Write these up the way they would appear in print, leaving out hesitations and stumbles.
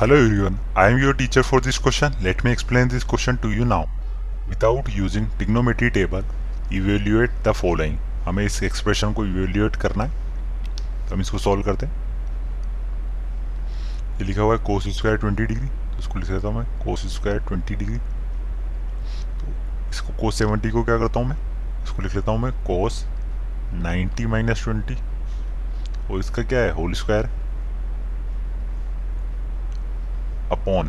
Hello everyone, I am your teacher for this question. Let me explain this question to you now. Without using trigonometry table, evaluate the following. हमें इस expression को evaluate करना है, तो हम इसको solve करते हैं. ये लिखा हुआ है cos स्क्वायर 20 डिग्री, तो इसको लिख देता हूँ मैं cos स्क्वायर 20 डिग्री. तो इसको cos 70 को क्या करता हूँ मैं, इसको लिख लेता हूँ मैं cos 90 माइनस 20, और इसका क्या है होल स्क्वायर अपॉन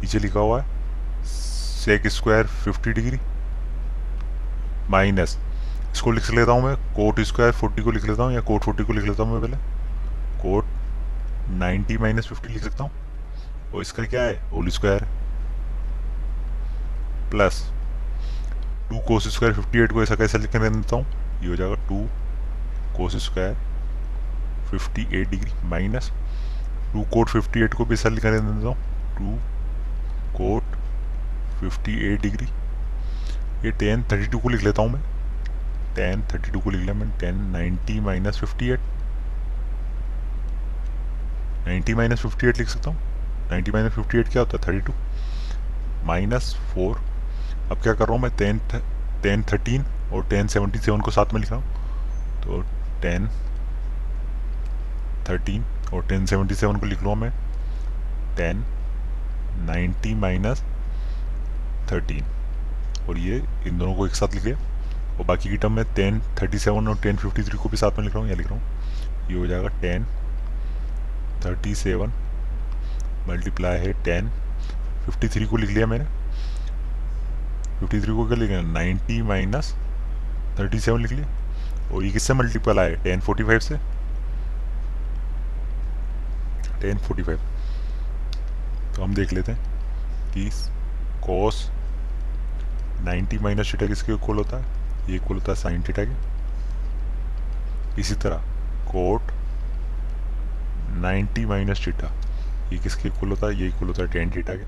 नीचे लिखा हुआ है sec स्क्वायर 50 डिग्री माइनस, इसको लिख लेता हूँ मैं कोट स्क्वायर 40 को लिख लेता हूँ, या कोट 40 को लिख लेता हूँ मैं पहले, कोट 90 माइनस 50 लिख सकता हूँ, और इसका क्या है whole square plus 2 cos square 58 को ऐसा कैसे लिख कर देता हूँ, ये हो जाएगा 2 cos square 58 degree minus 2 cot 58 को भी ऐसा लिख कर देता हूँ 2 कोट 58 डिग्री. ये टेन 32 को लिख लेता हूँ मैं, टेन 32 को लिख लिया मैंने, टेन 90 माइनस 58, 90 माइनस 58 लिख सकता हूँ, 90 माइनस 58 क्या होता है 32 माइनस 4. अब क्या कर रहा हूँ मैं, टेन 13 और टेन 77 को साथ में लिख रहा हूँ, तो टेन 13 और टेन 77 को लिख लूँ मैं, टेन 90 माइनस 13, और ये इन दोनों को एक साथ लिख लिया, और बाकी की टर्म में टेन 37 और टेन 53 को भी साथ में लिख रहा हूँ, यहाँ लिख रहा हूँ, ये हो जाएगा टेन 37 मल्टीप्लाई है टेन 53 को लिख लिया मैंने, 53 को क्या लिखा 90 माइनस 37 लिख लिया, और ये किससे मल्टीप्लाई आया टेन 45 से, टेन 45. तो हम देख लेते हैं कि कॉस 90 माइनस थीटा किसके इक्वल होता है, ये इक्वल होता है साइन थीटा के. इसी तरह कोट 90 माइनस थीटा ये किसके इक्वल होता है, ये इक्वल होता है टेन थीटा के,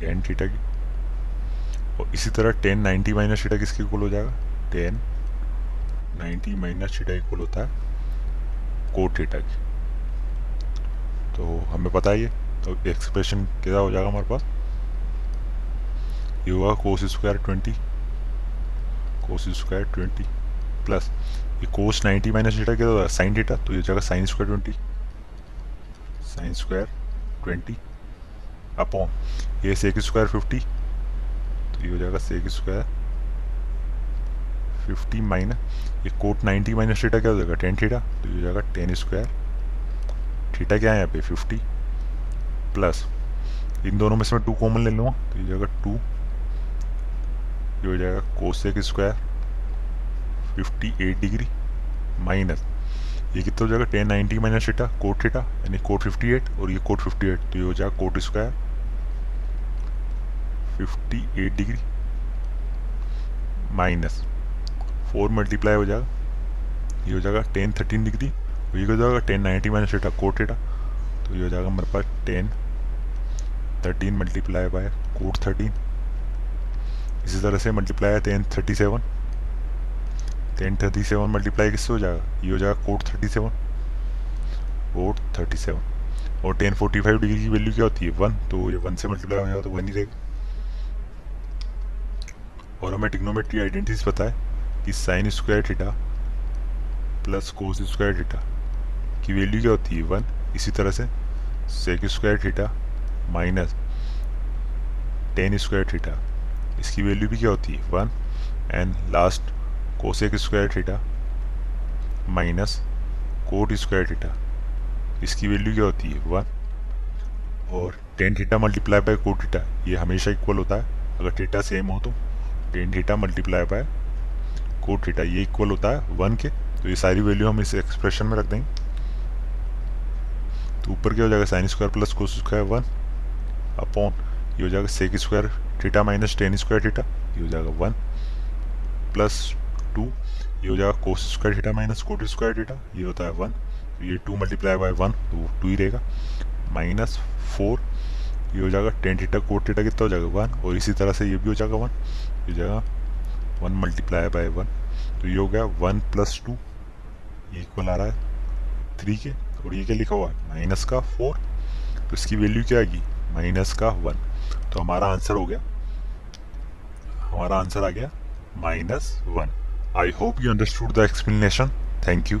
टेन थीटा के. और इसी तरह टेन 90 माइनस थीटा किसके इक्वल हो जाएगा, टेन 90 माइनस थीटा इक्वल होता है कोट थीटा के. तो हमें पता है ये, तो एक्सप्रेशन क्या हो जाएगा हमारे पास, ये होगा cos square 20, cos square 20 plus ये कोस 90 माइनस थीटा क्या होगा साइन थीटा, तो ये जगह sine square 20, sine square 20 upon ये सेक स्क्वायर 50, तो ये हो जाएगा सेक स्क्वायर 50 माइनस ये कोट 90 माइनस थीटा क्या हो जाएगा टेन थीटा, तो ये हो जाएगा टेन स्क्वायर थीटा क्या है यहाँ पे 50 प्लस इन दोनों में से मैं 2 कॉमन ले लूँगा, तो ये जगह 2 हो जाएगा कोसेक स्क्वायर 58 डिग्री माइनस ये कितना हो जाएगा tan 90 minus theta cot theta यानी कोट 58 और ये कोट 58, तो ये हो जाएगा cot square 58 degree minus 4 multiply हो जाएगा, ये हो जाएगा टेन 13 डिग्री, और ये हो जाएगा tan 90 minus theta cot theta, तो ये हो जाएगा हमारे पास टेन 13 मल्टीप्लाई बाय कोट 13. इसी तरह से मल्टीप्लाई है टेन 37, टेन 37 मल्टीप्लाई किससे हो जाएगा, ये हो जाएगा कोट 37, कोट 37. और टेन 45 डिग्री की वैल्यू क्या होती है 1, तो ये 1 से मल्टीप्लाई हो जाएगा तो 1 ही रहेगा. और हमें ट्रिग्नोमेट्री आइडेंटिटीज पता है कि sine square theta plus cos square theta की वैल्यू क्या होती है 1. इसी तरह से sec square theta minus tan square theta इसकी वैल्यू भी क्या होती है 1, and last cosec square theta minus cot square theta इसकी वैल्यू क्या होती है 1. और tan theta multiply by cot theta ये हमेशा इक्वल होता है, अगर थीटा सेम हो तो tan theta multiply by cot theta ये इक्वल होता है 1 के. तो ये सारी वैल्यू हम इस एक्सप्रेशन में रख देंगे, तो ऊपर क्या हो जाएगा sine square plus cos square 1 upon ये हो जाएगा sec square theta minus tan square theta ये हो जाएगा 1 प्लस 2 ये हो जाएगा cos square theta minus cot square theta ये होता है 1, तो ये 2 मल्टीप्लाई बाय 1 तो 2 ही रहेगा माइनस 4 ये हो जाएगा टेन थीटा कोट थीटा कितना हो जाएगा 1, और इसी तरह से ये भी हो जाएगा 1, ये जाएगा 1 मल्टीप्लाई बाय 1, तो ये हो गया 1 प्लस 2 ये इक्वल आ रहा है 3 के, और ये क्या लिखा हुआ है माइनस का 4. तो इसकी वैल्यू क्या आएगी, माइनस का 1। तो हमारा आंसर हो गया, हमारा आंसर आ गया -1। I hope you understood the explanation. Thank you.